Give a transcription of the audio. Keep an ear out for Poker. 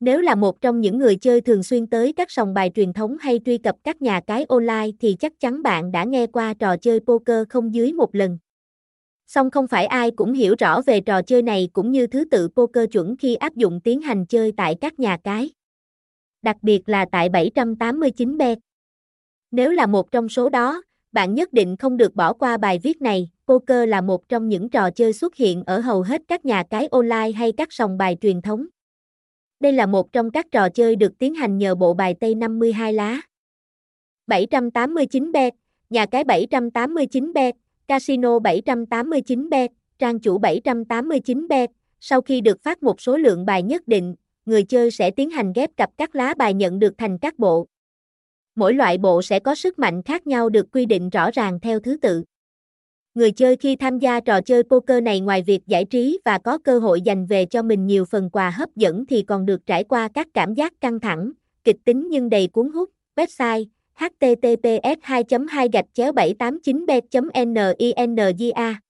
Nếu là một trong những người chơi thường xuyên tới các sòng bài truyền thống hay truy cập các nhà cái online thì chắc chắn bạn đã nghe qua trò chơi poker không dưới một lần. Song không phải ai cũng hiểu rõ về trò chơi này cũng như thứ tự poker chuẩn khi áp dụng tiến hành chơi tại các nhà cái. Đặc biệt là tại 789bet. Nếu là một trong số đó, bạn nhất định không được bỏ qua bài viết này. Poker là một trong những trò chơi xuất hiện ở hầu hết các nhà cái online hay các sòng bài truyền thống. Đây là một trong các trò chơi được tiến hành nhờ bộ bài tây 52 lá. 789bet, nhà cái 789bet, casino 789bet, trang chủ 789bet. Sau khi được phát một số lượng bài nhất định, người chơi sẽ tiến hành ghép cặp các lá bài nhận được thành các bộ. Mỗi loại bộ sẽ có sức mạnh khác nhau được quy định rõ ràng theo thứ tự. Người chơi khi tham gia trò chơi poker này ngoài việc giải trí và có cơ hội dành về cho mình nhiều phần quà hấp dẫn thì còn được trải qua các cảm giác căng thẳng, kịch tính nhưng đầy cuốn hút. Website https://789bet.ninja